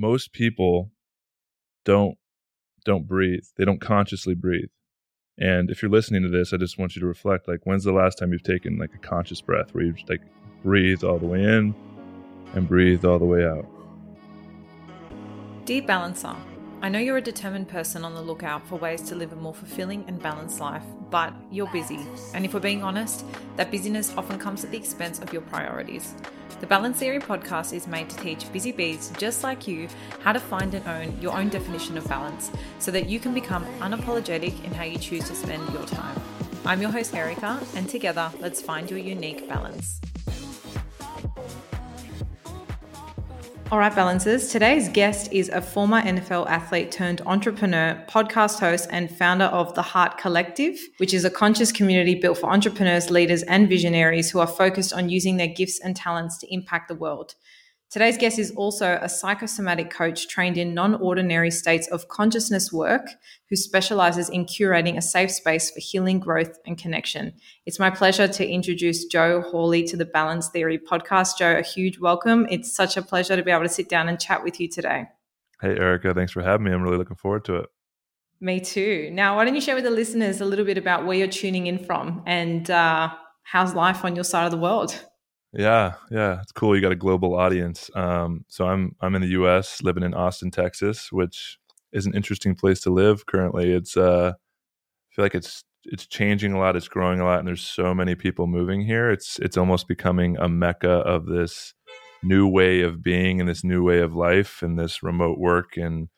most people don't breathe. They don't consciously breathe. And if you're listening to this, I just want you to reflect, like, when's the last time you've taken like a conscious breath where you just like breathe all the way in and breathe all the way out? Dear Balancer, I know you're a determined person on the lookout for ways to live a more fulfilling and balanced life, but you're busy. And if we're being honest, that busyness often comes at the expense of your priorities. The Balance Theory podcast is made to teach busy bees just like you how to find and own your own definition of balance so that you can become unapologetic in how you choose to spend your time. I'm your host, Erica, and together, let's find your unique balance. All right, Balancers, today's guest is a former NFL athlete turned entrepreneur, podcast host, and founder of The Heart Collective, which is a conscious community built for entrepreneurs, leaders, and visionaries who are focused on using their gifts and talents to impact the world. Today's guest is also a psychosomatic coach trained in non-ordinary states of consciousness work who specializes in curating a safe space for healing, growth, and connection. It's my pleasure to introduce Joe Hawley to the Balance Theory podcast. Joe, a huge welcome. It's such a pleasure to be able to sit down and chat with you today. Hey, Erica. Thanks for having me. I'm really looking forward to it. Me too. Now, why don't you share with the listeners a little bit about where you're tuning in from and how's life on your side of the world? Yeah. It's cool. You got a global audience. So I'm in the U.S., living in Austin, Texas, which is an interesting place to live currently. It's I feel like it's changing a lot. It's growing a lot, and there's so many people moving here. It's almost becoming a mecca of this new way of being and this new way of life and this remote work. And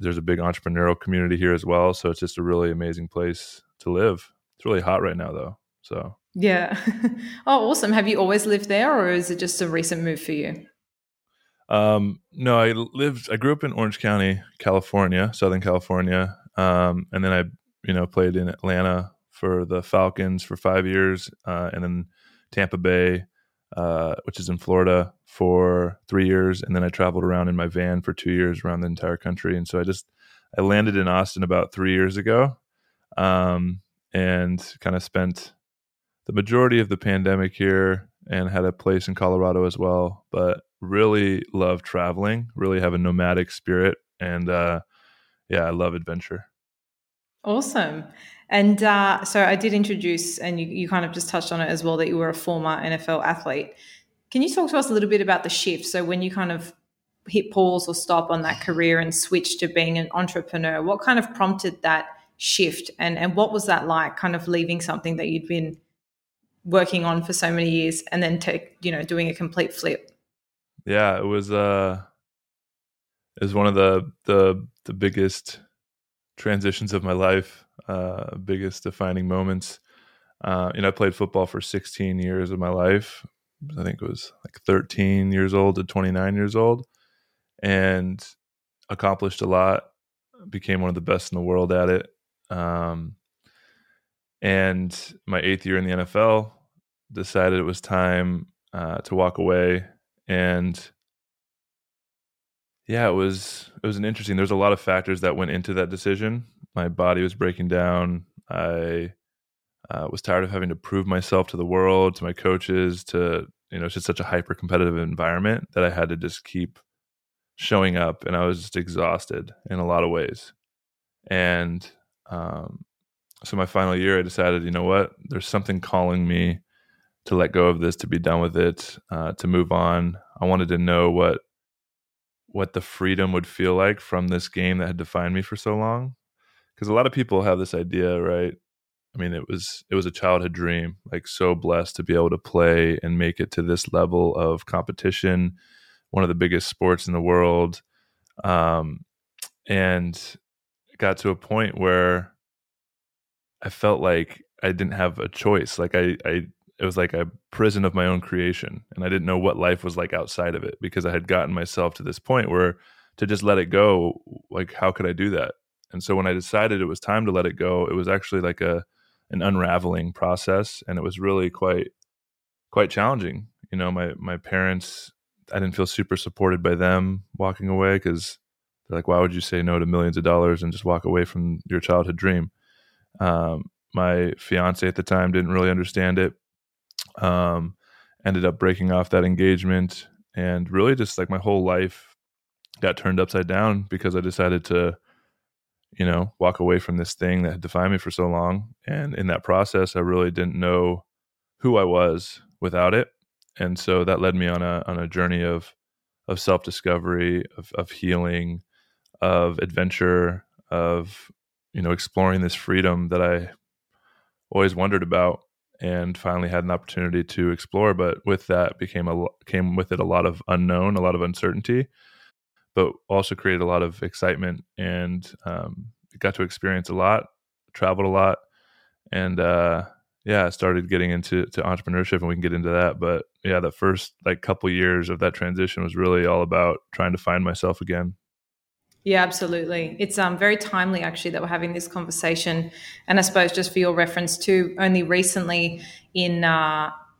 there's a big entrepreneurial community here as well. So it's just a really amazing place to live. It's really hot right now, though. So. Yeah. Oh, awesome. Have you always lived there, or is it just a recent move for you? No, I grew up in Orange County, California, Southern California. And then I, played in Atlanta for the Falcons for 5 years, and then Tampa Bay, which is in Florida, for 3 years. And then I traveled around in my van for 2 years around the entire country. And so I landed in Austin about 3 years ago, and kind of spent the majority of the pandemic here, and had a place in Colorado as well, but really love traveling, really have a nomadic spirit. And I love adventure. Awesome. And so I did introduce, and you kind of just touched on it as well, that you were a former NFL athlete. Can you talk to us a little bit about the shift? So when you kind of hit pause or stop on that career and switch to being an entrepreneur, what kind of prompted that shift? And what was that like, kind of leaving something that you'd been working on for so many years and then doing a complete flip? Yeah, it was one of the biggest transitions of my life, biggest defining moments. I played football for 16 years of my life. I think it was like 13 years old to 29 years old, and accomplished a lot, became one of the best in the world at it. And my 8th year in the NFL, decided it was time to walk away. And yeah, it was an interesting, there's a lot of factors that went into that decision. My body was breaking down. I was tired of having to prove myself to the world, to my coaches, to, it's just such a hyper competitive environment that I had to just keep showing up, and I was just exhausted in a lot of ways. And, so my final year, I decided, you know what, there's something calling me to let go of this, to be done with it, to move on. I wanted to know what the freedom would feel like from this game that had defined me for so long. Because a lot of people have this idea, right? I mean, it was a childhood dream, like so blessed to be able to play and make it to this level of competition, one of the biggest sports in the world. And it got to a point where I felt like I didn't have a choice. Like it was like a prison of my own creation, and I didn't know what life was like outside of it, because I had gotten myself to this point where to just let it go, like how could I do that? And so when I decided it was time to let it go, it was actually like an unraveling process, and it was really quite challenging. My parents, I didn't feel super supported by them walking away, because they're like, why would you say no to millions of dollars and just walk away from your childhood dream? My fiance at the time didn't really understand it. Ended up breaking off that engagement, and really just like my whole life got turned upside down because I decided to, you know, walk away from this thing that had defined me for so long. And in that process, I really didn't know who I was without it. And so that led me on a journey of self-discovery, of healing, of adventure, of, you know, exploring this freedom that I always wondered about and finally had an opportunity to explore. But with that came with it a lot of unknown, a lot of uncertainty, but also created a lot of excitement, and got to experience a lot, traveled a lot, and I started getting into entrepreneurship, and we can get into that. But yeah, the first couple years of that transition was really all about trying to find myself again. Yeah, absolutely. It's very timely, actually, that we're having this conversation. And I suppose just for your reference too, only recently in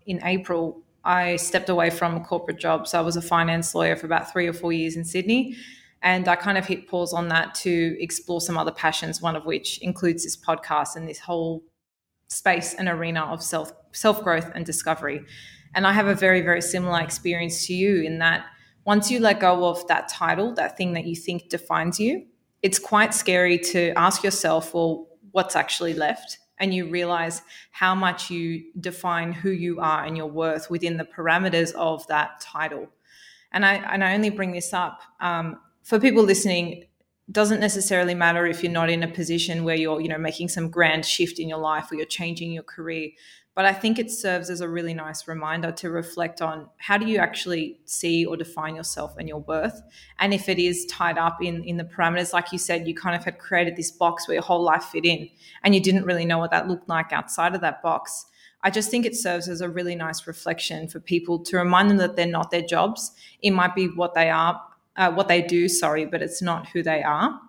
April, I stepped away from corporate jobs. I was a finance lawyer for about 3 or 4 years in Sydney. And I kind of hit pause on that to explore some other passions, one of which includes this podcast and this whole space and arena of self-growth and discovery. And I have a very, very similar experience to you in that once you let go of that title, that thing that you think defines you, it's quite scary to ask yourself, well, what's actually left? And you realize how much you define who you are and your worth within the parameters of that title. And I only bring this up for people listening. Doesn't necessarily matter if you're not in a position where you're, you know, making some grand shift in your life or you're changing your career. But I think it serves as a really nice reminder to reflect on how do you actually see or define yourself and your worth. And if it is tied up in the parameters, like you said, you kind of had created this box where your whole life fit in and you didn't really know what that looked like outside of that box. I just think it serves as a really nice reflection for people to remind them that they're not their jobs. It might be what they do, but it's not who they are.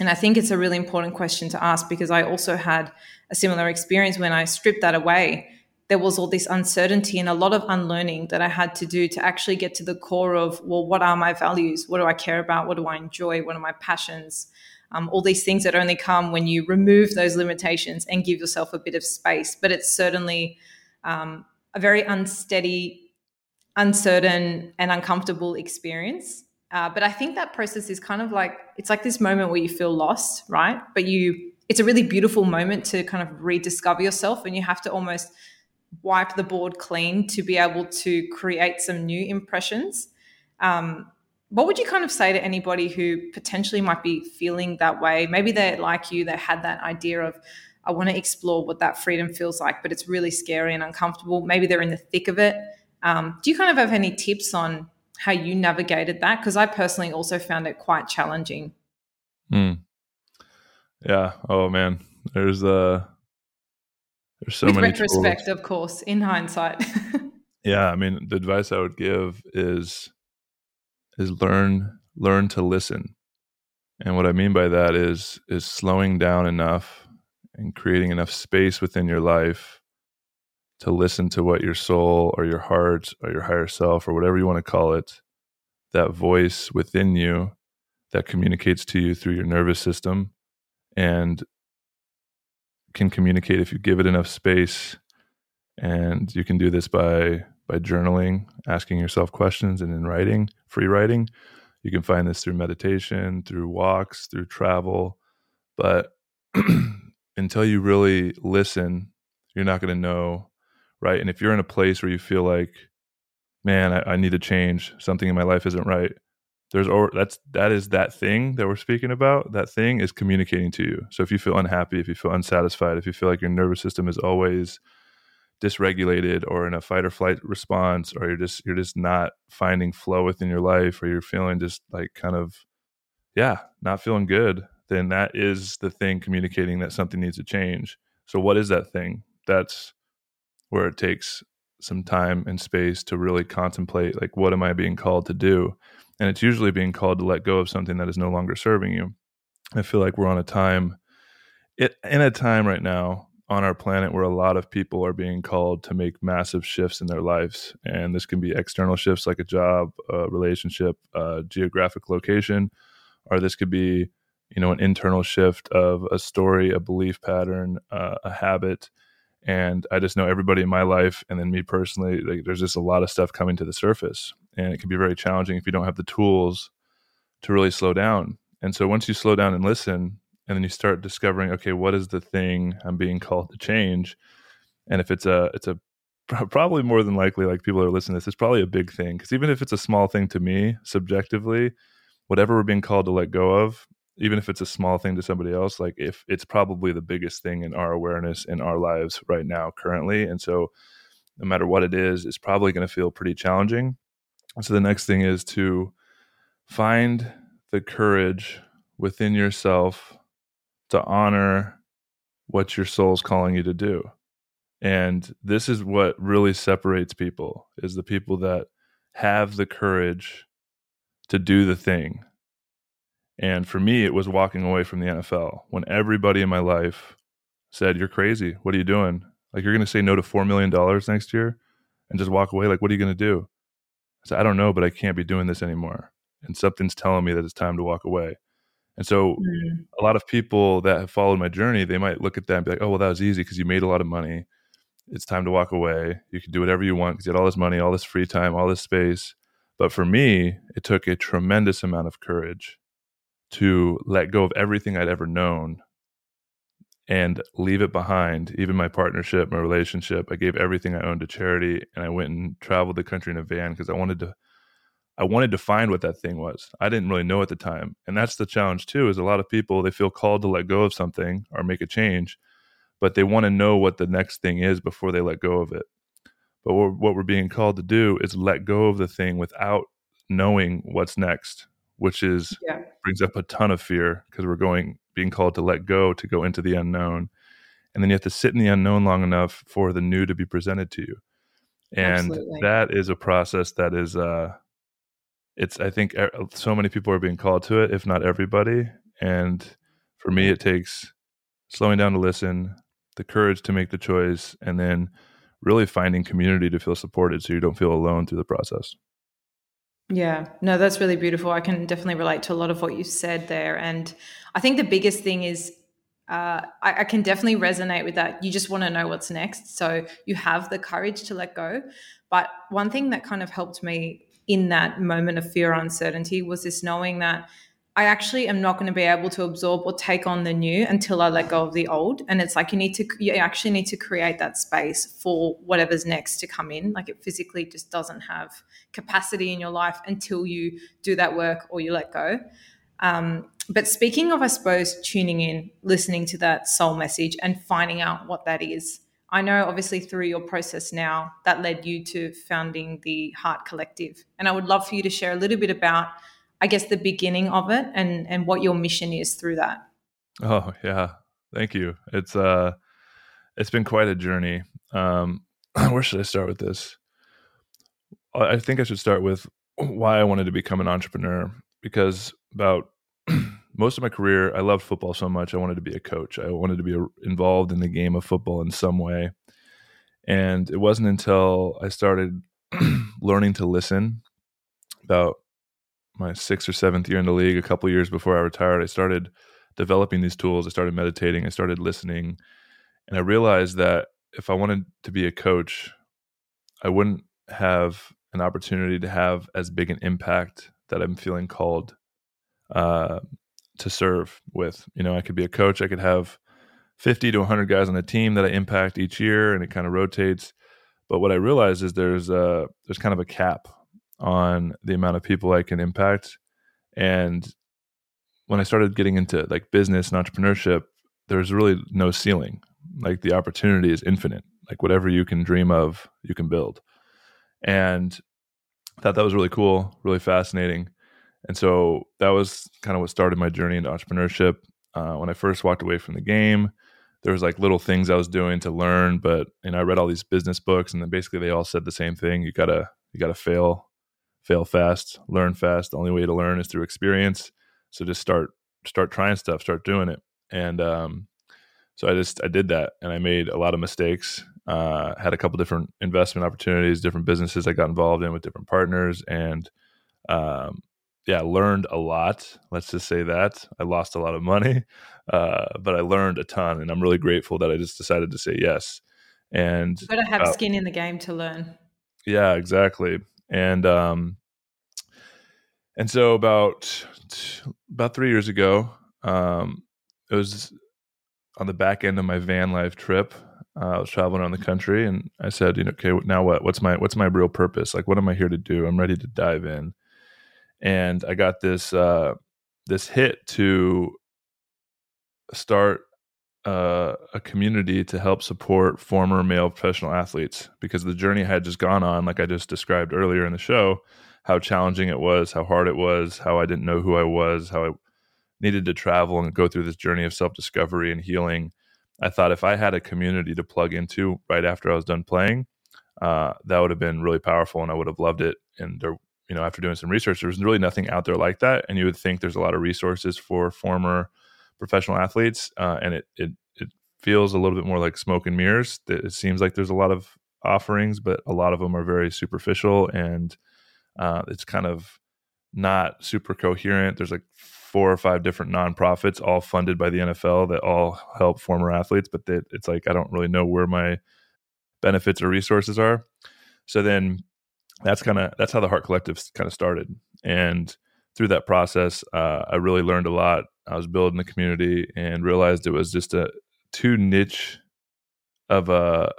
And I think it's a really important question to ask, because I also had a similar experience when I stripped that away. There was all this uncertainty and a lot of unlearning that I had to do to actually get to the core of, well, what are my values? What do I care about? What do I enjoy? What are my passions? All these things that only come when you remove those limitations and give yourself a bit of space. But it's certainly a very unsteady, uncertain, and uncomfortable experience. But I think that process is kind of like, it's like this moment where you feel lost, right? But it's a really beautiful moment to kind of rediscover yourself, and you have to almost wipe the board clean to be able to create some new impressions. What would you kind of say to anybody who potentially might be feeling that way? Maybe they're like you, they had that idea of, I want to explore what that freedom feels like, but it's really scary and uncomfortable. Maybe they're in the thick of it. Do you kind of have any tips on how you navigated that? Because I personally also found it quite challenging. Yeah. Oh man, there's so many retrospect, tools. Of course, in hindsight. Yeah. I mean, the advice I would give is learn to listen. And what I mean by that is slowing down enough and creating enough space within your life to listen to what your soul or your heart or your higher self or whatever you want to call it, that voice within you that communicates to you through your nervous system and can communicate if you give it enough space. And you can do this by journaling, asking yourself questions, and in writing, free writing. You can find this through meditation, through walks, through travel. But until you really listen, you're not going to know. Right. And if you're in a place where you feel like, man, I need to change, something in my life isn't right, that is that thing that we're speaking about. That thing is communicating to you. So if you feel unhappy, if you feel unsatisfied, if you feel like your nervous system is always dysregulated or in a fight or flight response, or you're just not finding flow within your life, or you're feeling just not feeling good, then that is the thing communicating that something needs to change. So what is that thing? That's where it takes some time and space to really contemplate, like, what am I being called to do? And it's usually being called to let go of something that is no longer serving you. I feel like we're on a time right now on our planet where a lot of people are being called to make massive shifts in their lives. And this can be external shifts like a job, a relationship, a geographic location, or this could be, you know, an internal shift of a story, a belief pattern, a habit. And I just know everybody in my life, and then me personally, there's just a lot of stuff coming to the surface. And it can be very challenging if you don't have the tools to really slow down. And so once you slow down and listen, and then you start discovering, okay, what is the thing I'm being called to change? And if it's probably more than likely, like people are listening to this, it's probably a big thing. Because even if it's a small thing to me, subjectively, whatever we're being called to let go of, even if it's a small thing to somebody else, like if it's probably the biggest thing in our awareness in our lives right now, currently. And so no matter what it is, it's probably going to feel pretty challenging. So the next thing is to find the courage within yourself to honor what your soul's calling you to do. And this is what really separates people, is the people that have the courage to do the thing. And for me, it was walking away from the NFL when everybody in my life said, "You're crazy. What are you doing? Like, you're going to say no to $4 million next year and just walk away. Like, what are you going to do?" I said, "I don't know, but I can't be doing this anymore. And something's telling me that it's time to walk away." And so a lot of people that have followed my journey, they might look at that and be like, "Oh, well, that was easy because you made a lot of money. It's time to walk away. You can do whatever you want because you had all this money, all this free time, all this space." But for me, it took a tremendous amount of courage to let go of everything I'd ever known and leave it behind, even my partnership, my relationship. I gave everything I owned to charity, and I went and traveled the country in a van because I wanted to find what that thing was. I didn't really know at the time. And that's the challenge too, is a lot of people, they feel called to let go of something or make a change, but they want to know what the next thing is before they let go of it. But what we're being called to do is let go of the thing without knowing what's next, which is brings up a ton of fear because we're being called to let go, to go into the unknown. And then you have to sit in the unknown long enough for the new to be presented to you. And absolutely, that is a process that is, I think so many people are being called to it, if not everybody. And for me, it takes slowing down to listen, the courage to make the choice, and then really finding community to feel supported so you don't feel alone through the process. Yeah, no, that's really beautiful. I can definitely relate to a lot of what you said there. And I think the biggest thing is I can definitely resonate with that. You just want to know what's next. So you have the courage to let go. But one thing that kind of helped me in that moment of fear or uncertainty was this knowing that I actually am not going to be able to absorb or take on the new until I let go of the old. And it's like you actually need to create that space for whatever's next to come in. Like, it physically just doesn't have capacity in your life until you do that work or you let go. But speaking of, I suppose, tuning in, listening to that soul message and finding out what that is. I know obviously through your process now that led you to founding the Heart Collective. And I would love for you to share a little bit about, I guess, the beginning of it and what your mission is through that. Oh yeah. Thank you. It's been quite a journey. Where should I start with this? I think I should start with why I wanted to become an entrepreneur, because about most of my career, I loved football so much. I wanted to be a coach. I wanted to be involved in the game of football in some way. And it wasn't until I started learning to listen, about my 6th or 7th year in the league, a couple of years before I retired, I started developing these tools. I started meditating. I started listening. And I realized that if I wanted to be a coach, I wouldn't have an opportunity to have as big an impact that I'm feeling called to serve with. You know, I could be a coach. I could have 50 to 100 guys on a team that I impact each year, and it kind of rotates. But what I realized is there's kind of a cap on the amount of people I can impact. And when I started getting into like business and entrepreneurship, there's really no ceiling. Like, the opportunity is infinite. Like, whatever you can dream of, you can build. And I thought that was really cool, really fascinating. And so that was kind of what started my journey into entrepreneurship. When I first walked away from the game, there was like little things I was doing to learn, but I read all these business books, and then basically they all said the same thing. You gotta fail fast, learn fast. The only way to learn is through experience. So just start trying stuff, start doing it. And so I did that, and I made a lot of mistakes, had a couple different investment opportunities, different businesses I got involved in with different partners. And learned a lot. Let's just say that I lost a lot of money, but I learned a ton, and I'm really grateful that I just decided to say yes. And you got to have skin in the game to learn. Yeah, exactly. And And so about 3 years ago, it was on the back end of my van life trip. I was traveling around the country, and I said, okay, now what? What's my real purpose? Like, what am I here to do? I'm ready to dive in. And I got this hit to start a community to help support former male professional athletes, because the journey I had just gone on, like I just described earlier in the show, how challenging it was, how hard it was, how I didn't know who I was, how I needed to travel and go through this journey of self-discovery and healing. I thought if I had a community to plug into right after I was done playing, that would have been really powerful, and I would have loved it. And there, after doing some research, there was really nothing out there like that. And you would think there's a lot of resources for former professional athletes, and it feels a little bit more like smoke and mirrors. It seems like there's a lot of offerings, but a lot of them are very superficial, and it's kind of not super coherent. There's like 4 or 5 different nonprofits, all funded by the NFL, that all help former athletes, but it's like I don't really know where my benefits or resources are. So then that's how the Heart Collective kind of started, and through that process, I really learned a lot. I was building the community and realized it was just too niche of a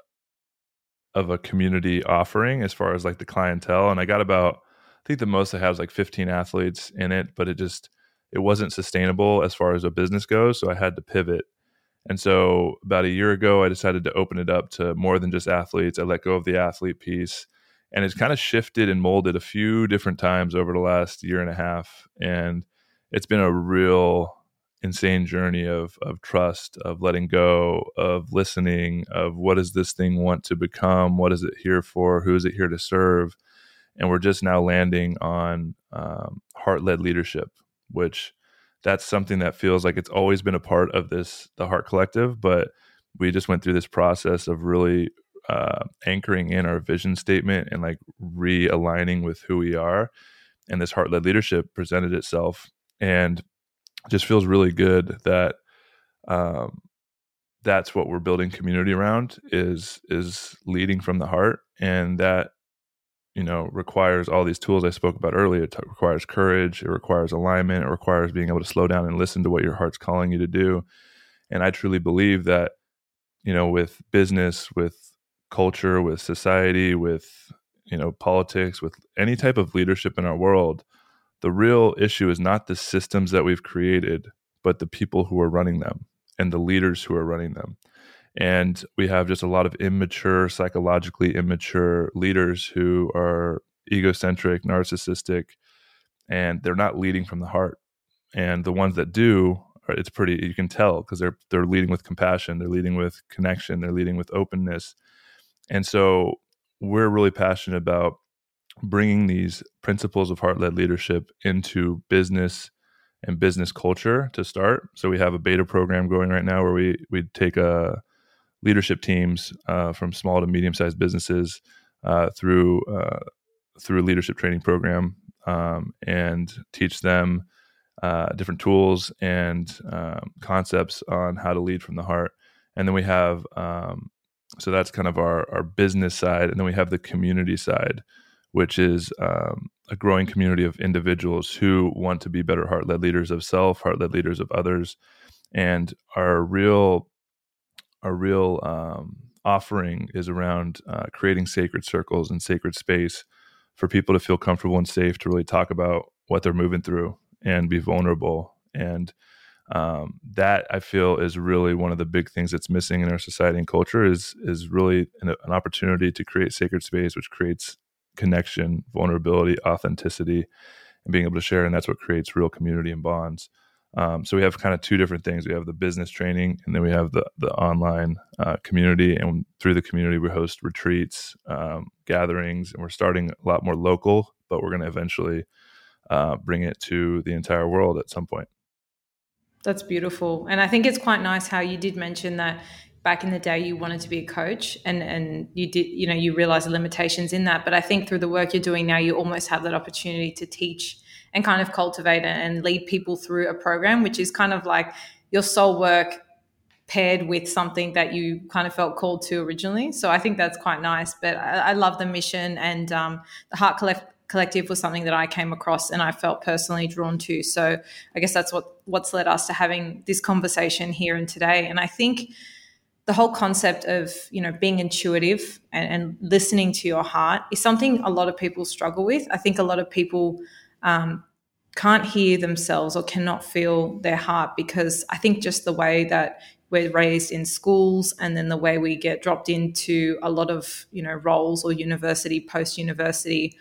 community offering as far as like the clientele. And I got the most I have is like 15 athletes in it, but it wasn't sustainable as far as a business goes. So I had to pivot. And so about a year ago, I decided to open it up to more than just athletes. I let go of the athlete piece, and it's kind of shifted and molded a few different times over the last year and a half. And it's been a real insane journey of trust, of letting go, of listening, of what does this thing want to become? What is it here for? Who is it here to serve? And we're just now landing on heart-led leadership, which that's something that feels like it's always been a part of the Heart Collective, but we just went through this process of really anchoring in our vision statement and like realigning with who we are. And this heart-led leadership presented itself. And just feels really good that that's what we're building community around is leading from the heart. And that, requires all these tools I spoke about earlier. It requires courage. It requires alignment. It requires being able to slow down and listen to what your heart's calling you to do. And I truly believe that, with business, with culture, with society, with, politics, with any type of leadership in our world, the real issue is not the systems that we've created, but the people who are running them and the leaders who are running them. And we have just a lot of psychologically immature leaders who are egocentric, narcissistic, and they're not leading from the heart. And the ones that do, it's pretty, you can tell, because they're leading with compassion, they're leading with connection, they're leading with openness. And so we're really passionate about bringing these principles of heart-led leadership into business and business culture to start. So we have a beta program going right now where we take leadership teams from small to medium-sized businesses through a leadership training program and teach them different tools and concepts on how to lead from the heart. And then we have, so that's kind of our business side. And then we have the community side, which is a growing community of individuals who want to be better heart-led leaders of self, heart-led leaders of others. And our real offering is around creating sacred circles and sacred space for people to feel comfortable and safe to really talk about what they're moving through and be vulnerable. And that I feel is really one of the big things that's missing in our society and culture is really an opportunity to create sacred space, which creates connection, vulnerability, authenticity, and being able to share. And that's what creates real community and bonds. So we have kind of two different things. We have the business training, and then we have the online community. And through the community, we host retreats, gatherings, and we're starting a lot more local, but we're going to eventually bring it to the entire world at some point. That's beautiful. And I think it's quite nice how you did mention that back in the day you wanted to be a coach and you did, you realize the limitations in that. But I think through the work you're doing now, you almost have that opportunity to teach and kind of cultivate and lead people through a program, which is kind of like your soul work paired with something that you kind of felt called to originally. So I think that's quite nice, but I love the mission and the Heart Collective was something that I came across and I felt personally drawn to. So I guess that's what's led us to having this conversation here and today. And I think the whole concept of, you know, being intuitive and listening to your heart is something a lot of people struggle with. I think a lot of people can't hear themselves or cannot feel their heart because I think just the way that we're raised in schools and then the way we get dropped into a lot of, you know, roles or university, post-university,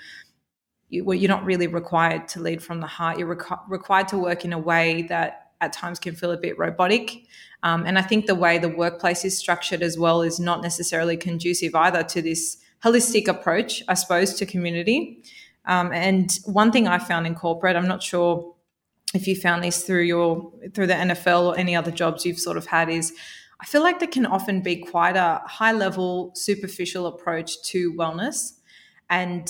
you're not really required to lead from the heart. You're required to work in a way that at times can feel a bit robotic. And I think the way the workplace is structured as well is not necessarily conducive either to this holistic approach, I suppose, to community. And one thing I found in corporate, I'm not sure if you found this through the NFL or any other jobs you've sort of had, is I feel like there can often be quite a high-level, superficial approach to wellness. And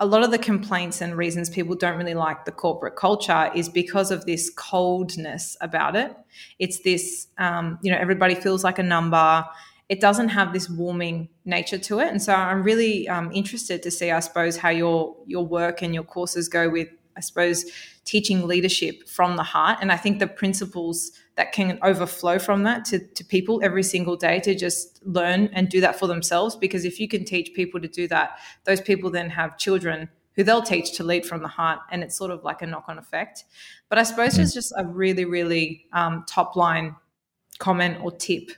a lot of the complaints and reasons people don't really like the corporate culture is because of this coldness about it. It's this, you know, everybody feels like a number. It doesn't have this warming nature to it. And so I'm really interested to see, I suppose, how your work and your courses go with, I suppose, teaching leadership from the heart. And I think the principles that can overflow from that to people every single day to just learn and do that for themselves, because if you can teach people to do that, those people then have children who they'll teach to lead from the heart, and it's sort of like a knock-on effect. But I suppose it's just a really, really top-line comment or tip,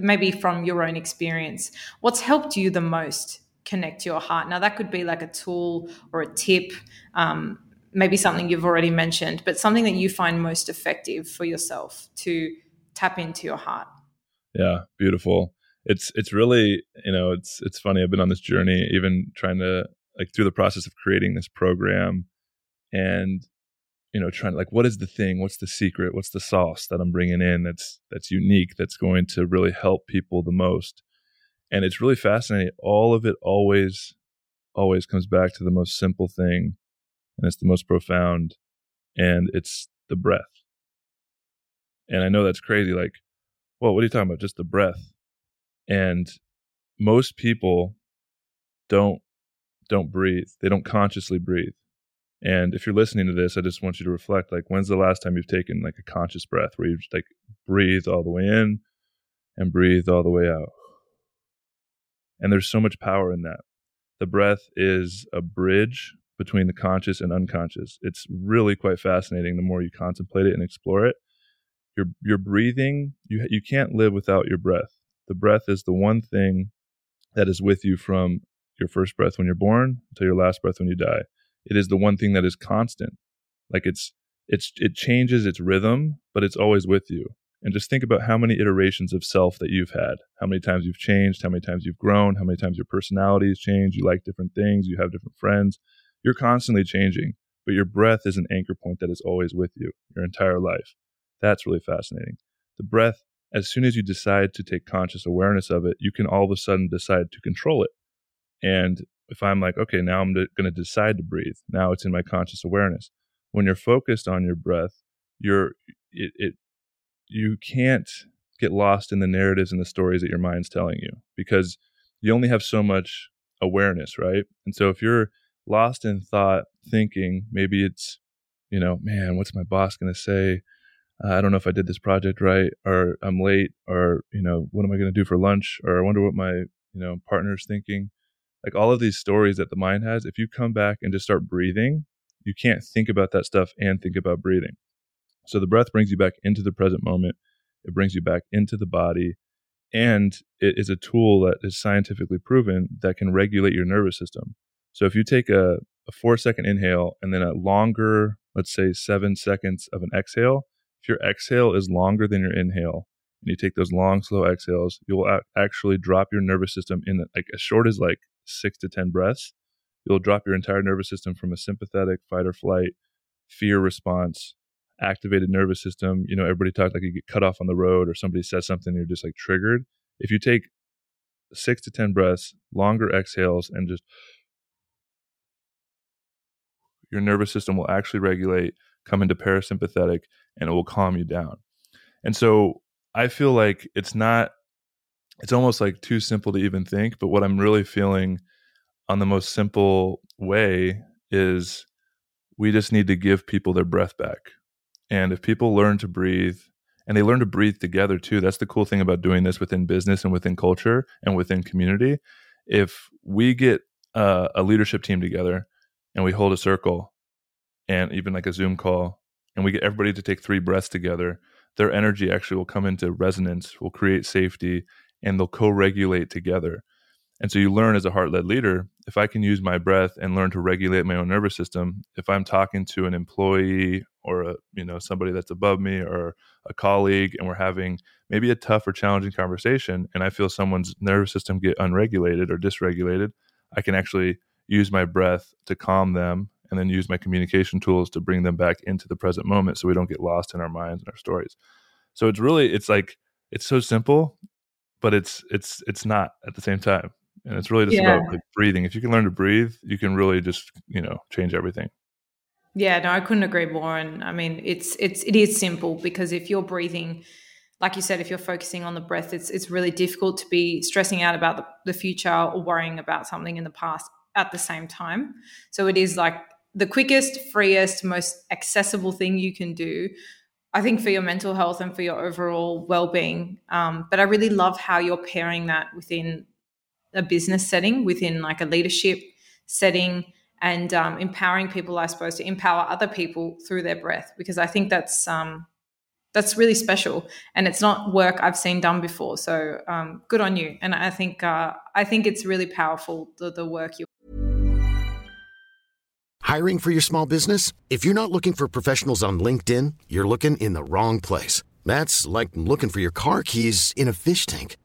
maybe from your own experience. What's helped you the most connect to your heart? Now, that could be like a tool or a tip, maybe something you've already mentioned, but something that you find most effective for yourself to tap into your heart. Yeah, beautiful. It's really, you know, it's funny. I've been on this journey, even trying to like through the process of creating this program and, you know, trying to like, what is the thing? What's the secret? What's the sauce that I'm bringing in that's unique, that's going to really help people the most? And it's really fascinating. All of it always comes back to the most simple thing. And it's the most profound, and it's the breath. And I know that's crazy. Like, well, what are you talking about? Just the breath. And most people don't breathe. They don't consciously breathe. And if you're listening to this, I just want you to reflect, like, when's the last time you've taken like a conscious breath where you just like breathe all the way in and breathe all the way out? And there's so much power in that. The breath is a bridge between the conscious and unconscious. It's really quite fascinating. The more you contemplate it and explore it, your breathing, you can't live without your breath. The breath is the one thing that is with you from your first breath when you're born until your last breath when you die. It is the one thing that is constant. Like it changes its rhythm, but it's always with you. And just think about how many iterations of self that you've had, how many times you've changed, how many times you've grown, how many times your personality has changed, you like different things, you have different friends. You're constantly changing, but your breath is an anchor point that is always with you your entire life. That's really fascinating. The breath, as soon as you decide to take conscious awareness of it, you can all of a sudden decide to control it. And if I'm like, okay, now I'm going to decide to breathe. Now it's in my conscious awareness. When you're focused on your breath, you can't get lost in the narratives and the stories that your mind's telling you, because you only have so much awareness, right? And so if you're lost in thought, thinking, maybe it's, you know, man, what's my boss going to say? I don't know if I did this project right, or I'm late, or, you know, what am I going to do for lunch? Or I wonder what my, you know, partner's thinking. Like all of these stories that the mind has, if you come back and just start breathing, you can't think about that stuff and think about breathing. So the breath brings you back into the present moment. It brings you back into the body. And it is a tool that is scientifically proven that can regulate your nervous system. So if you take a 4-second inhale and then a longer, let's say 7 seconds of an exhale, if your exhale is longer than your inhale and you take those long, slow exhales, you will actually drop your nervous system in like as short as like 6 to 10 breaths. You'll drop your entire nervous system from a sympathetic fight or flight, fear response, activated nervous system. You know, everybody talks like you get cut off on the road or somebody says something and you're just like triggered. If you take 6 to 10 breaths, longer exhales, and just your nervous system will actually regulate, come into parasympathetic, and it will calm you down. And so I feel like it's almost like too simple to even think, but what I'm really feeling on the most simple way is we just need to give people their breath back. And if people learn to breathe, and they learn to breathe together too, that's the cool thing about doing this within business and within culture and within community. If we get a leadership team together and we hold a circle and even like a Zoom call, and we get everybody to take 3 breaths together, their energy actually will come into resonance, will create safety, and they'll co-regulate together. And so you learn as a heart-led leader, if I can use my breath and learn to regulate my own nervous system, if I'm talking to an employee or somebody that's above me or a colleague, and we're having maybe a tough or challenging conversation, and I feel someone's nervous system get unregulated or dysregulated, I can actually use my breath to calm them and then use my communication tools to bring them back into the present moment so we don't get lost in our minds and our stories. So it's so simple, but it's not at the same time. And it's really just about breathing. If you can learn to breathe, you can really just, change everything. Yeah, no, I couldn't agree more. And I mean, it is simple, because if you're breathing, like you said, if you're focusing on the breath, it's really difficult to be stressing out about the future or worrying about something in the past at the same time. So it is like the quickest, freest, most accessible thing you can do, I think, for your mental health and for your overall well-being. But I really love how you're pairing that within a business setting, within like a leadership setting, and empowering people, I suppose, to empower other people through their breath, because I think that's really special, and it's not work I've seen done before. So good on you. And I think it's really powerful, the work you. Hiring for your small business? If you're not looking for professionals on LinkedIn, you're looking in the wrong place. That's like looking for your car keys in a fish tank.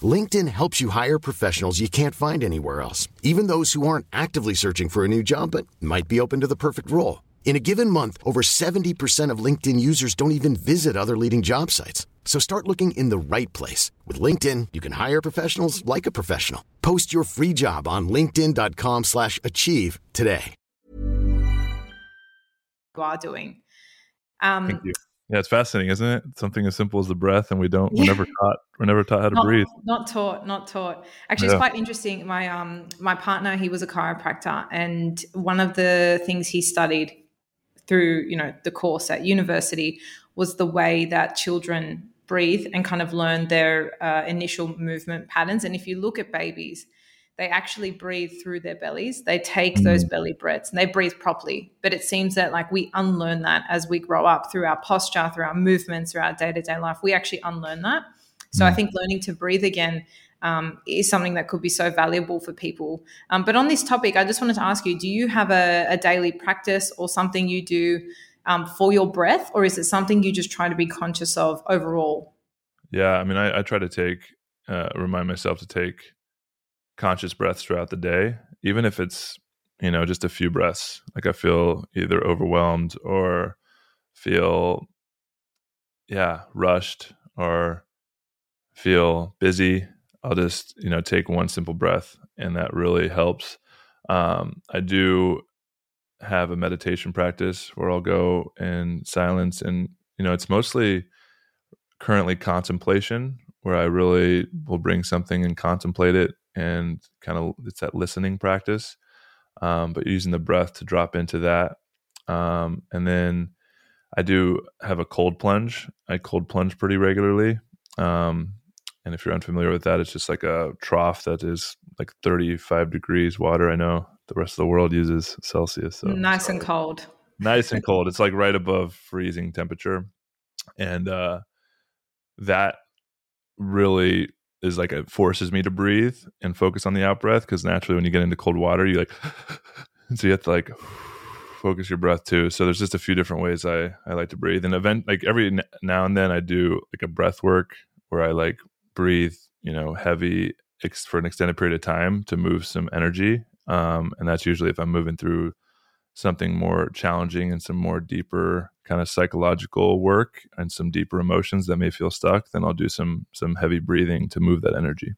LinkedIn helps you hire professionals you can't find anywhere else, even those who aren't actively searching for a new job but might be open to the perfect role. In a given month, over 70% of LinkedIn users don't even visit other leading job sites. So start looking in the right place. With LinkedIn, you can hire professionals like a professional. Post your free job on linkedin.com/achieve today. You are doing. Thank you. Yeah, it's fascinating, isn't it? Something as simple as the breath, and we're never taught how to breathe. Not taught. Actually, it's quite interesting. My partner, he was a chiropractor, and one of the things he studied through, the course at university was the way that children breathe and kind of learn their initial movement patterns. And if you look at babies, they actually breathe through their bellies. They take those belly breaths and they breathe properly. But it seems that like we unlearn that as we grow up, through our posture, through our movements, through our day-to-day life, we actually unlearn that. So I think learning to breathe again is something that could be so valuable for people. But on this topic, I just wanted to ask you, do you have a daily practice or something you do for your breath, or is it something you just try to be conscious of overall? Yeah, I mean, I try to remind myself to take conscious breaths throughout the day, even if it's, just a few breaths. Like I feel either overwhelmed or feel, rushed or feel busy, I'll just, take one simple breath, and that really helps. I do have a meditation practice where I'll go in silence, and it's mostly currently contemplation, where I really will bring something and contemplate it, and kind of it's that listening practice, but using the breath to drop into that. And then I do have a cold plunge. I cold plunge pretty regularly. And if you're unfamiliar with that, it's just like a trough that is like 35 degrees water. I know the rest of the world uses Celsius. So nice and cold. Nice and cold. It's like right above freezing temperature. And that really is like, it forces me to breathe and focus on the out breath, because naturally when you get into cold water, you like, and so you have to like focus your breath too. So there's just a few different ways I like to breathe. And every now and then I do like a breath work where I like breathe, heavy for an extended period of time to move some energy. And that's usually if I'm moving through something more challenging and some more deeper kind of psychological work and some deeper emotions that may feel stuck, then I'll do some heavy breathing to move that energy.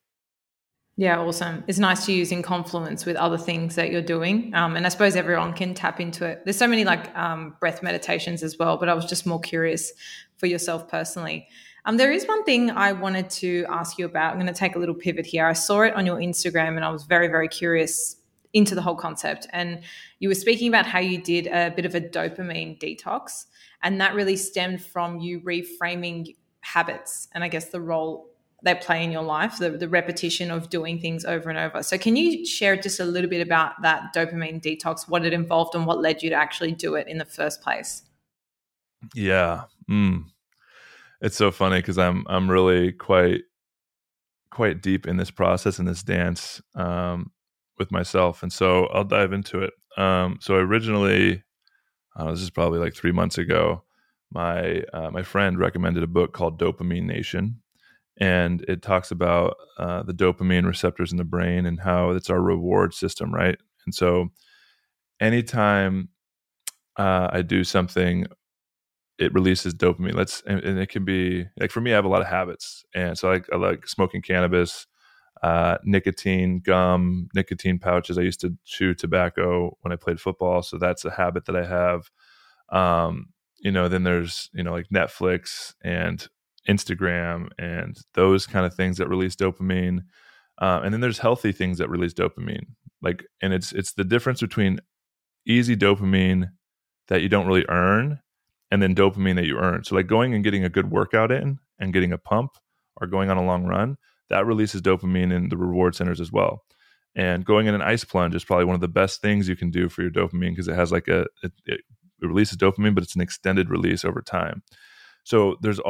Yeah, awesome. It's nice to use in confluence with other things that you're doing. And I suppose everyone can tap into it. There's so many like breath meditations as well, but I was just more curious for yourself personally. There is one thing I wanted to ask you about. I'm going to take a little pivot here. I saw it on your Instagram and I was very, very curious into the whole concept. And you were speaking about how you did a bit of a dopamine detox, and that really stemmed from you reframing habits and I guess the role they play in your life, the repetition of doing things over and over. So can you share just a little bit about that dopamine detox, what it involved and what led you to actually do it in the first place? Yeah. It's so funny because I'm really quite deep in this process and this dance with myself. And so I'll dive into it. So originally, this is probably like 3 months ago, my friend recommended a book called Dopamine Nation. And it talks about the dopamine receptors in the brain and how it's our reward system, right? And so anytime I do something, it releases dopamine. And it can be like, for me, I have a lot of habits. And so I like smoking cannabis, nicotine gum, nicotine pouches. I used to chew tobacco when I played football. So that's a habit that I have. Then there's, like Netflix and Instagram and those kind of things that release dopamine. And then there's healthy things that release dopamine. And it's the difference between easy dopamine that you don't really earn and then dopamine that you earn. So going and getting a good workout in and getting a pump or going on a long run, that releases dopamine in the reward centers as well. And going in an ice plunge is probably one of the best things you can do for your dopamine because it has it releases dopamine, but it's an extended release over time. So there's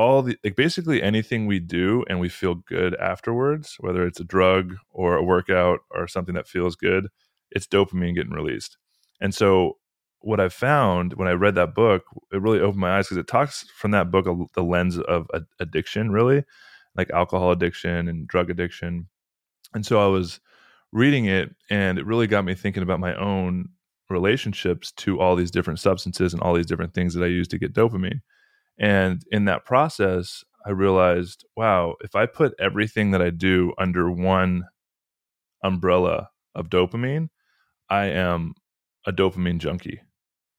basically anything we do and we feel good afterwards, whether it's a drug or a workout or something that feels good, it's dopamine getting released. And so what I found when I read that book, it really opened my eyes because it talks from that book, the lens of addiction, really, like alcohol addiction and drug addiction. And so I was reading it and it really got me thinking about my own relationships to all these different substances and all these different things that I use to get dopamine. And in that process, I realized, wow, if I put everything that I do under one umbrella of dopamine, I am a dopamine junkie.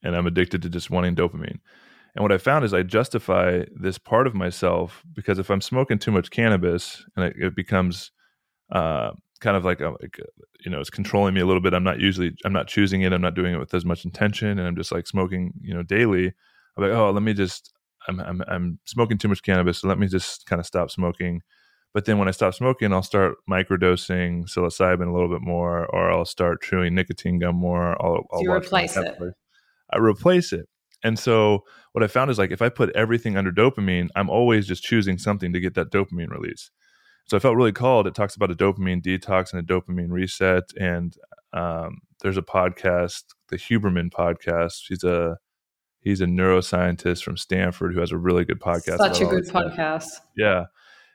And I'm addicted to just wanting dopamine. And what I found is I justify this part of myself because if I'm smoking too much cannabis and it becomes kind of it's controlling me a little bit. I'm not choosing it. I'm not doing it with as much intention. And I'm just like smoking, daily. I'm like, oh, I'm smoking too much cannabis. So let me just kind of stop smoking. But then when I stop smoking, I'll start microdosing psilocybin a little bit more, or I'll start chewing nicotine gum more. I'll replace it. I replace it. And so what I found is if I put everything under dopamine, I'm always just choosing something to get that dopamine release. So I felt really called. It talks about a dopamine detox and a dopamine reset. And there's a podcast, the Huberman podcast. He's a neuroscientist from Stanford who has a really good podcast. Such a good podcast. Yeah.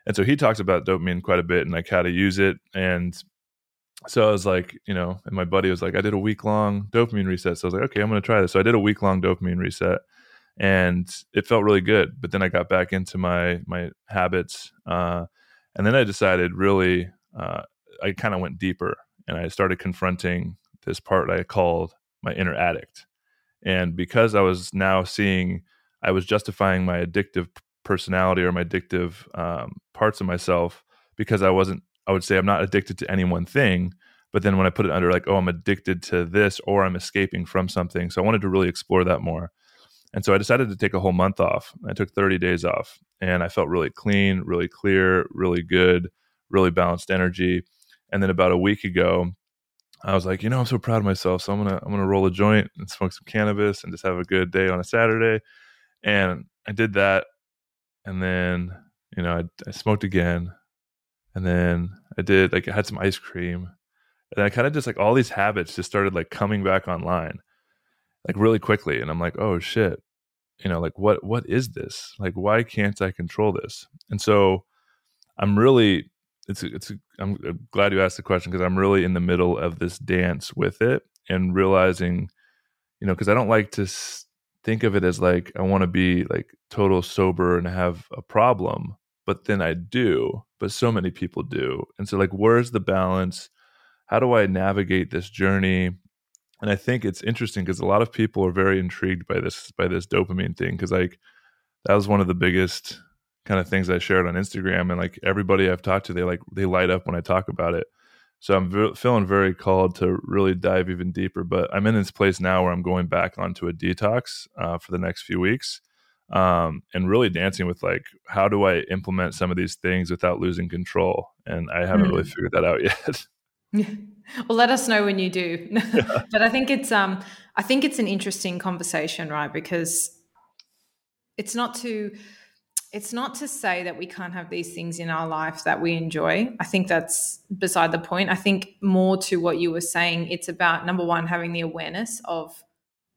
And so he talks about dopamine quite a bit and how to use it. And so I was and my buddy was like, I did a week-long dopamine reset. So I was like, okay, I'm going to try this. So I did a week-long dopamine reset and it felt really good. But then I got back into my habits. And then I decided I kind of went deeper and I started confronting this part I called my inner addict. And because I was now seeing, I was justifying my addictive personality or my addictive parts of myself because I would say I'm not addicted to any one thing. But then when I put it under I'm addicted to this or I'm escaping from something. So I wanted to really explore that more. And so I decided to take a whole month off. I took 30 days off and I felt really clean, really clear, really good, really balanced energy. And then about a week ago, I was like, I'm so proud of myself. So I'm gonna roll a joint and smoke some cannabis and just have a good day on a Saturday. And I did that. And then, I smoked again. And then I did, I had some ice cream. And then I kind of just all these habits just started coming back online, really quickly. And I'm like, oh shit, what is this? Why can't I control this? And so I'm glad you asked the question because I'm really in the middle of this dance with it and realizing, because I don't like to think of it as I want to be total sober and have a problem, but then I do, but so many people do. And so where's the balance? How do I navigate this journey? And I think it's interesting because a lot of people are very intrigued by this dopamine thing. Cause that was one of the biggest kind of things I shared on Instagram, and everybody I've talked to, they light up when I talk about it. So I'm feeling very called to really dive even deeper. But I'm in this place now where I'm going back onto a detox for the next few weeks, and really dancing with like, how do I implement some of these things without losing control? And I haven't really figured that out yet. Well, let us know when you do. Yeah. But I think it's an interesting conversation, right? Because it's not to say that we can't have these things in our life that we enjoy. I think that's beside the point. I think more to what you were saying, it's about, number one, having the awareness of,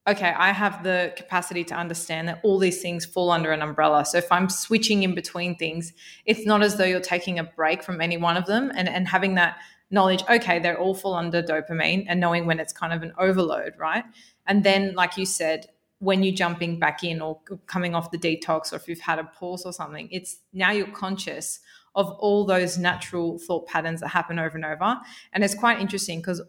okay, I have the capacity to understand that all these things fall under an umbrella. So if I'm switching in between things, it's not as though you're taking a break from any one of them, and having that knowledge, okay, they're all fall under dopamine, and knowing when it's kind of an overload, right? And then, like you said, when you're jumping back in or coming off the detox, or if you've had a pause or something, it's now you're conscious of all those natural thought patterns that happen over and over. And it's quite interesting because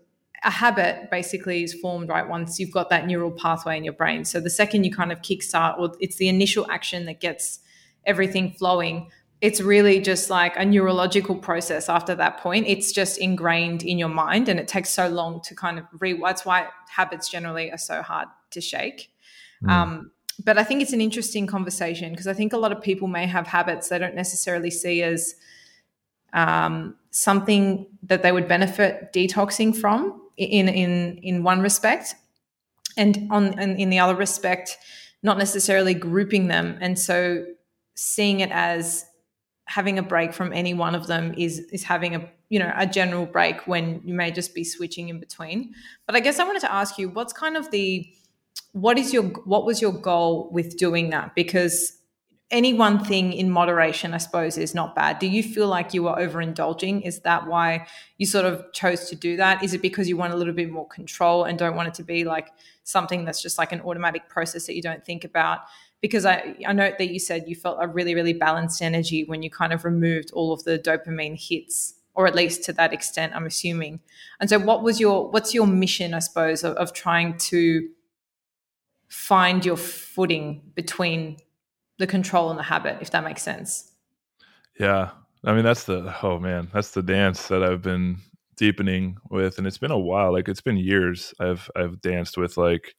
a habit basically is formed, right, once you've got that neural pathway in your brain. So the second you kind of kickstart, or it's the initial action that gets everything flowing, it's really just like a neurological process after that point. It's just ingrained in your mind, and it takes so long to kind of rewire. That's why habits generally are so hard to shake. But I think it's an interesting conversation, because I think a lot of people may have habits they don't necessarily see as something that they would benefit detoxing from in one respect, and in the other respect, not necessarily grouping them. And so seeing it as having a break from any one of them is having a general break when you may just be switching in between. But I guess I wanted to ask you, what was your goal with doing that? Because any one thing in moderation, I suppose, is not bad. Do you feel like you were overindulging? Is that why you sort of chose to do that? Is it because you want a little bit more control and don't want it to be like something that's just like an automatic process that you don't think about? Because I note that you said you felt a really, really balanced energy when you kind of removed all of the dopamine hits, or at least to that extent, I'm assuming. And so what's your mission, I suppose, of trying to find your footing between the control and the habit, if that makes sense? Yeah. I mean, that's the dance that I've been deepening with. And it's been a while, like it's been years I've danced with, like,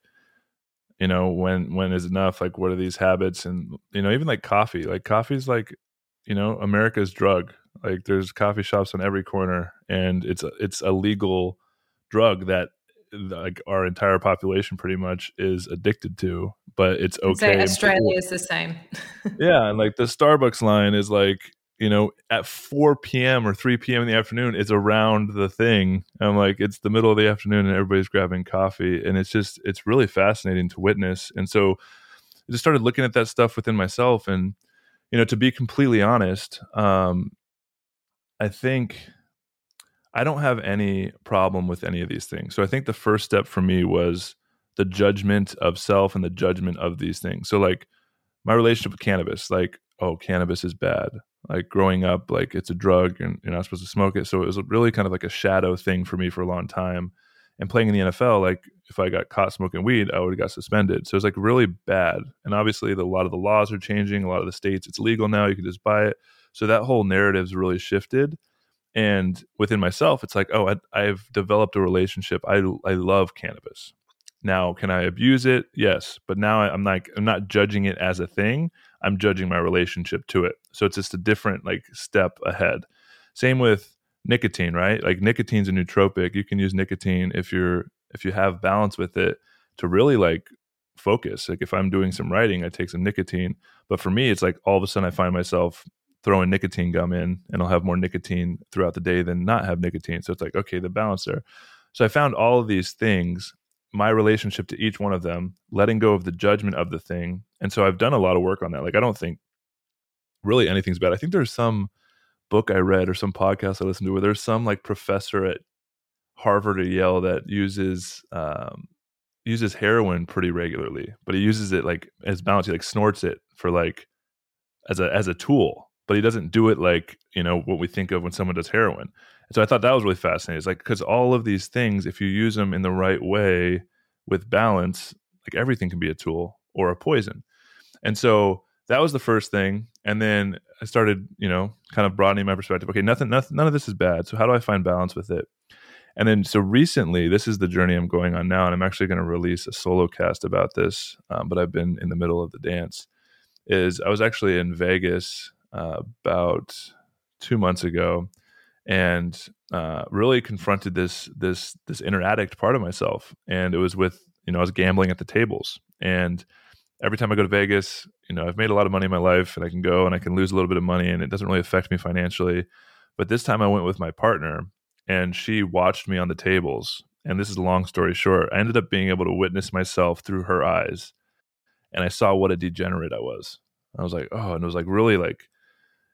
you know, when is enough? Like, what are these habits? And, you know, even like coffee, like coffee's like, you know, America's drug. Like there's coffee shops on every corner, and it's a legal drug that like our entire population pretty much is addicted to, but it's okay. So Australia is the same. Yeah. And like the Starbucks line is like, you know, at 4 p.m. or 3 p.m. in the afternoon, it's around the thing. I'm like, it's the middle of the afternoon and everybody's grabbing coffee. And it's really fascinating to witness. And so I just started looking at that stuff within myself. And, you know, to be completely honest, I think I don't have any problem with any of these things. So I think the first step for me was the judgment of self and the judgment of these things. So like my relationship with cannabis, like, oh, cannabis is bad. Like growing up, like it's a drug and you're not supposed to smoke it. So it was really kind of like a shadow thing for me for a long time. And playing in the NFL, like if I got caught smoking weed, I would have got suspended. So it's like really bad. And obviously a lot of the laws are changing. A lot of the states, it's legal now. You can just buy it. So that whole narrative's really shifted. And within myself, it's like, oh, I've developed a relationship. I love cannabis. Now, can I abuse it? Yes. But now I'm not judging it as a thing. I'm judging my relationship to it. So it's just a different like step ahead. Same with nicotine, right? Like nicotine's a nootropic. You can use nicotine if you have balance with it to really like focus. Like if I'm doing some writing, I take some nicotine. But for me, it's like all of a sudden I find myself throwing nicotine gum in, and I'll have more nicotine throughout the day than not have nicotine. So it's like, okay, the balance there. So I found all of these things, my relationship to each one of them, letting go of the judgment of the thing. And so I've done a lot of work on that. Like, I don't think really anything's bad. I think there's some book I read or some podcast I listened to where there's some like professor at Harvard or Yale that uses heroin pretty regularly, but he uses it like as balance. He like snorts it for like as a tool. But he doesn't do it like, you know, what we think of when someone does heroin. And so I thought that was really fascinating. It's like, because all of these things, if you use them in the right way with balance, like everything can be a tool or a poison. And so that was the first thing. And then I started, you know, kind of broadening my perspective. Okay, none of this is bad. So how do I find balance with it? And then, so recently, this is the journey I'm going on now, and I'm actually going to release a solo cast about this, but I've been in the middle of the dance, is I was actually in Vegas about 2 months ago, and really confronted this inner addict part of myself. And it was with, I was gambling at the tables. And every time I go to Vegas, I've made a lot of money in my life, and I can go and I can lose a little bit of money, and it doesn't really affect me financially. But this time I went with my partner, and she watched me on the tables. And this is a long story short. I ended up being able to witness myself through her eyes, and I saw what a degenerate I was. I was like, oh, and it was like really like,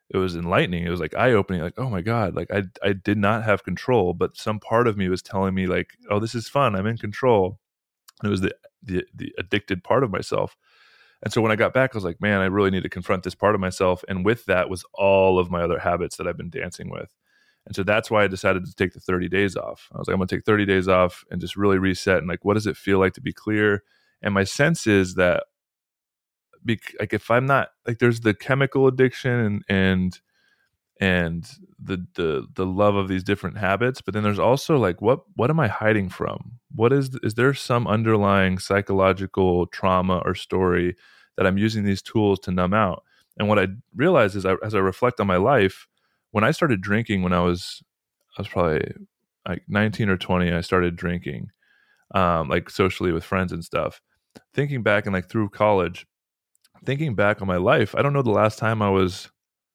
it was enlightening. It was like eye-opening, like, oh my God, like I did not have control, but some part of me was telling me like, oh, this is fun, I'm in control. And it was the addicted part of myself. And so when I got back, I was like, man, I really need to confront this part of myself. And with that was all of my other habits that I've been dancing with. And so that's why I decided to take the 30 days off. I was like, I'm going to take 30 days off and just really reset. And like, what does it feel like to be clear? And my sense is that like if I'm not, like there's the chemical addiction and the love of these different habits, but then there's also like what am I hiding from? What is there some underlying psychological trauma or story that I'm using these tools to numb out? And what I realized is as I reflect on my life, when I started drinking when I was probably like 19 or 20, I started drinking like socially with friends and stuff. Thinking back and like through college, thinking back on my life, I don't know the last time I was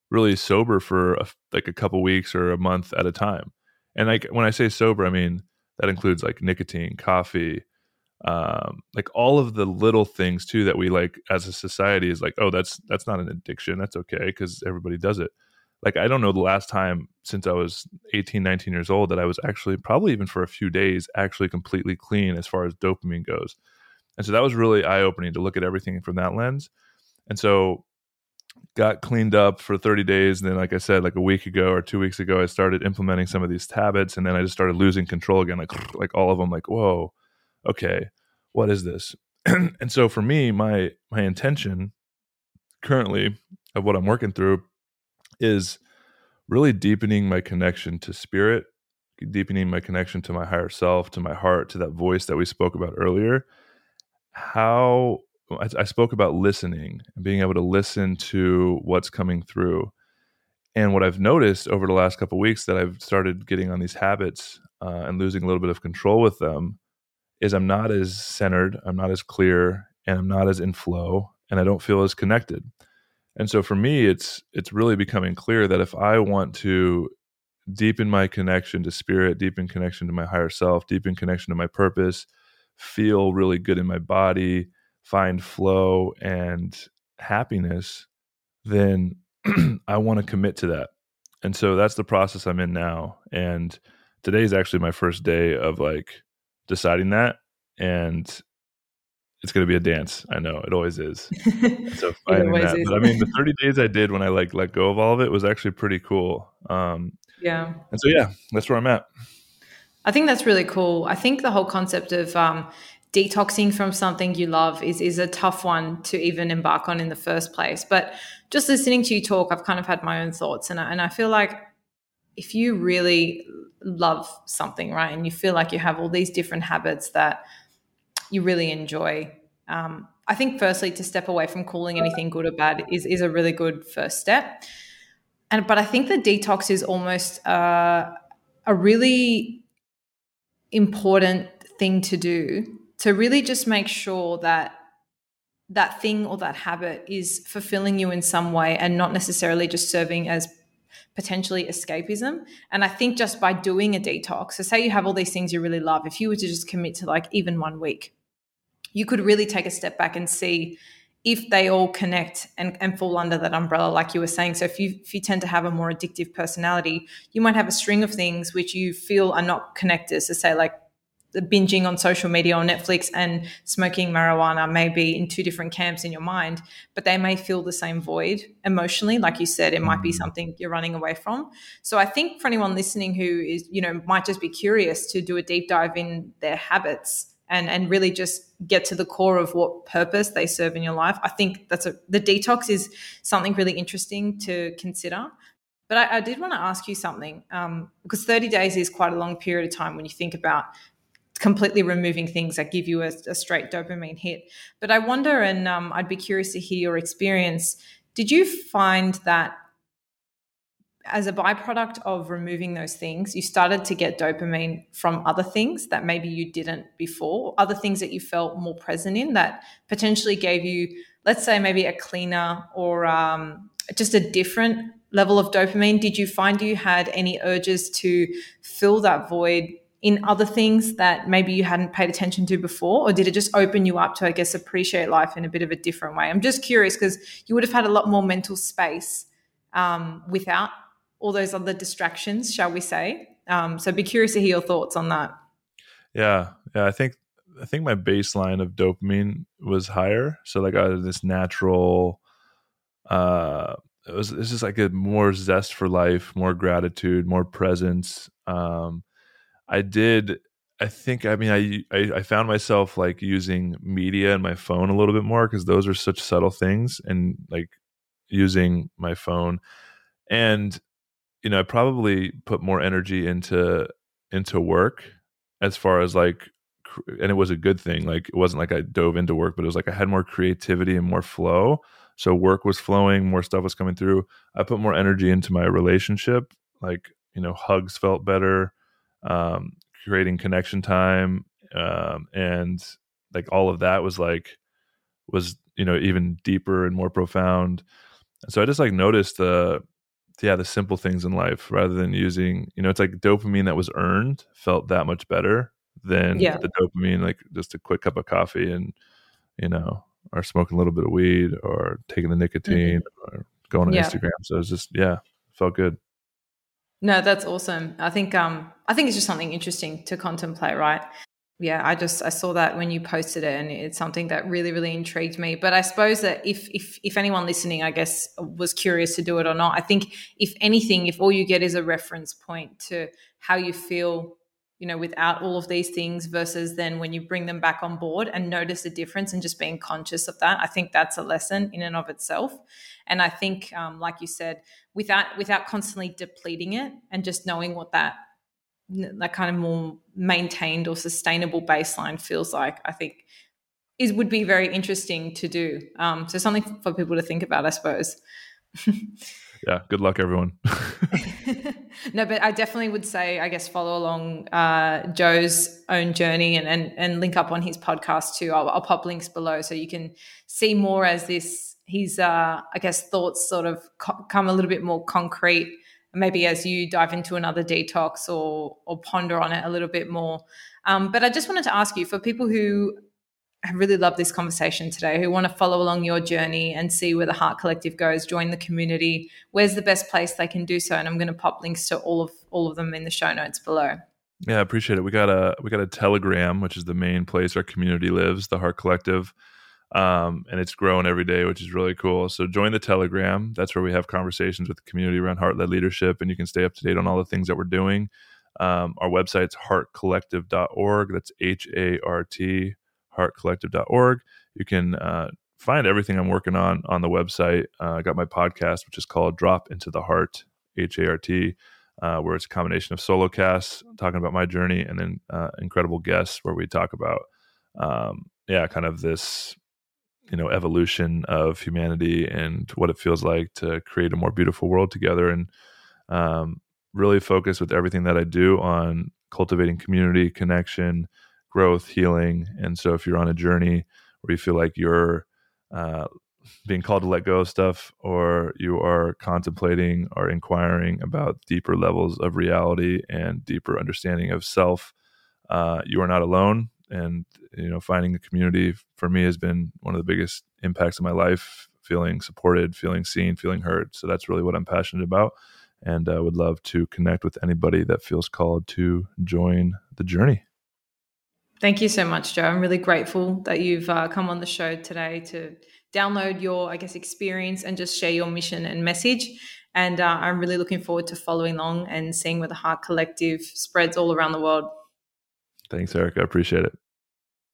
really sober for like a couple weeks or a month at a time. And like when I say sober, I mean that includes like nicotine, coffee, like all of the little things too that we like as a society is like, oh, that's not an addiction, that's okay because everybody does it. Like I don't know the last time since I was 18, 19 years old that I was actually probably even for a few days actually completely clean as far as dopamine goes. And so that was really eye-opening to look at everything from that lens. And so got cleaned up for 30 days. And then, like I said, like a week ago or 2 weeks ago, I started implementing some of these habits. And then I just started losing control again, like all of them, like, whoa, okay, what is this? And so for me, my intention currently of what I'm working through is really deepening my connection to spirit, deepening my connection to my higher self, to my heart, to that voice that we spoke about earlier. How I spoke about listening and being able to listen to what's coming through. And what I've noticed over the last couple of weeks that I've started getting on these habits and losing a little bit of control with them is I'm not as centered, I'm not as clear, and I'm not as in flow, and I don't feel as connected. And so for me, it's really becoming clear that if I want to deepen my connection to spirit, deepen connection to my higher self, deepen connection to my purpose, feel really good in my body, find flow and happiness, then I want to commit to that. And so that's the process I'm in now. And today is actually my first day of like deciding that. And it's going to be a dance. I know it always is. So finding that. But I mean, the 30 days I did when I like let go of all of it was actually pretty cool. Yeah. And so, yeah, that's where I'm at. I think that's really cool. I think the whole concept of, detoxing from something you love is a tough one to even embark on in the first place. But just listening to you talk, I've kind of had my own thoughts. And I feel like if you really love something, right, and you feel like you have all these different habits that you really enjoy, I think firstly to step away from calling anything good or bad is a really good first step. But I think the detox is almost a really important thing to do, to really just make sure that that thing or that habit is fulfilling you in some way and not necessarily just serving as potentially escapism. And I think just by doing a detox, so say you have all these things you really love, if you were to just commit to like even 1 week, you could really take a step back and see if they all connect and fall under that umbrella, like you were saying. So if you tend to have a more addictive personality, you might have a string of things which you feel are not connected. So say like, the binging on social media or Netflix and smoking marijuana may be in two different camps in your mind, but they may fill the same void emotionally. Like you said, it might be something you're running away from. So I think for anyone listening who is, might just be curious to do a deep dive in their habits and really just get to the core of what purpose they serve in your life. I think the detox is something really interesting to consider. But I did want to ask you something, because 30 days is quite a long period of time when you think about completely removing things that give you a straight dopamine hit. But I wonder, and I'd be curious to hear your experience, did you find that as a byproduct of removing those things, you started to get dopamine from other things that maybe you didn't before, other things that you felt more present in that potentially gave you, let's say, maybe a cleaner or just a different level of dopamine? Did you find you had any urges to fill that void in other things that maybe you hadn't paid attention to before? Or did it just open you up to, I guess, appreciate life in a bit of a different way? I'm just curious because you would have had a lot more mental space without all those other distractions, shall we say. So be curious to hear your thoughts on that. Yeah. I think my baseline of dopamine was higher. So like I had this natural, it's just like a more zest for life, more gratitude, more presence. I found myself like using media and my phone a little bit more because those are such subtle things, and like using my phone. And, you know, I probably put more energy into work as far as like, and it was a good thing. Like, it wasn't like I dove into work, but it was like I had more creativity and more flow. So work was flowing, more stuff was coming through. I put more energy into my relationship. Like, you know, hugs felt better. Creating connection time, and like all of that was, you know, even deeper and more profound. And so I just like noticed the simple things in life rather than using, you know, it's like dopamine that was earned felt that much better than the dopamine, like just a quick cup of coffee and, you know, or smoking a little bit of weed or taking the nicotine or going on Instagram. So it's just, felt good. No, that's awesome. I think it's just something interesting to contemplate, right? Yeah, I saw that when you posted it, and it's something that really, really intrigued me. But I suppose that if anyone listening, I guess, was curious to do it or not, I think if anything, if all you get is a reference point to how you feel, you know, without all of these things versus then when you bring them back on board and notice the difference and just being conscious of that, I think that's a lesson in and of itself. And I think, like you said, without constantly depleting it and just knowing what that kind of more maintained or sustainable baseline feels like, I think would be very interesting to do. So something for people to think about, I suppose. Yeah. Good luck, everyone. No, but I definitely would say, I guess, follow along Joe's own journey and link up on his podcast too. I'll pop links below so you can see more as this, his, I guess, thoughts sort of come a little bit more concrete, maybe as you dive into another detox or ponder on it a little bit more. But I just wanted to ask you, for people who really love this conversation today, who want to follow along your journey and see where the Heart Collective goes, join the community, where's the best place they can do so? And I'm going to pop links to all of them in the show notes below. Yeah, I appreciate it. We got a Telegram, which is the main place our community lives, the Heart Collective. And it's growing every day, which is really cool. So join the Telegram. That's where we have conversations with the community around heart-led leadership, and you can stay up to date on all the things that we're doing. Our website's heartcollective.org. That's HART, heartcollective.org. You can find everything I'm working on the website. I got my podcast, which is called Drop into the Heart, HART, where it's a combination of solo casts talking about my journey and then incredible guests where we talk about, kind of this, you know, evolution of humanity and what it feels like to create a more beautiful world together, and really focus with everything that I do on cultivating community, connection, growth, healing. And so if you're on a journey where you feel like you're being called to let go of stuff, or you are contemplating or inquiring about deeper levels of reality and deeper understanding of self, you are not alone. And, you know, finding a community for me has been one of the biggest impacts of my life, feeling supported, feeling seen, feeling heard. So that's really what I'm passionate about. And I would love to connect with anybody that feels called to join the journey. Thank you so much, Joe. I'm really grateful that you've come on the show today to download your, I guess, experience and just share your mission and message. And I'm really looking forward to following along and seeing where the Heart Collective spreads all around the world. Thanks, Eric. I appreciate it.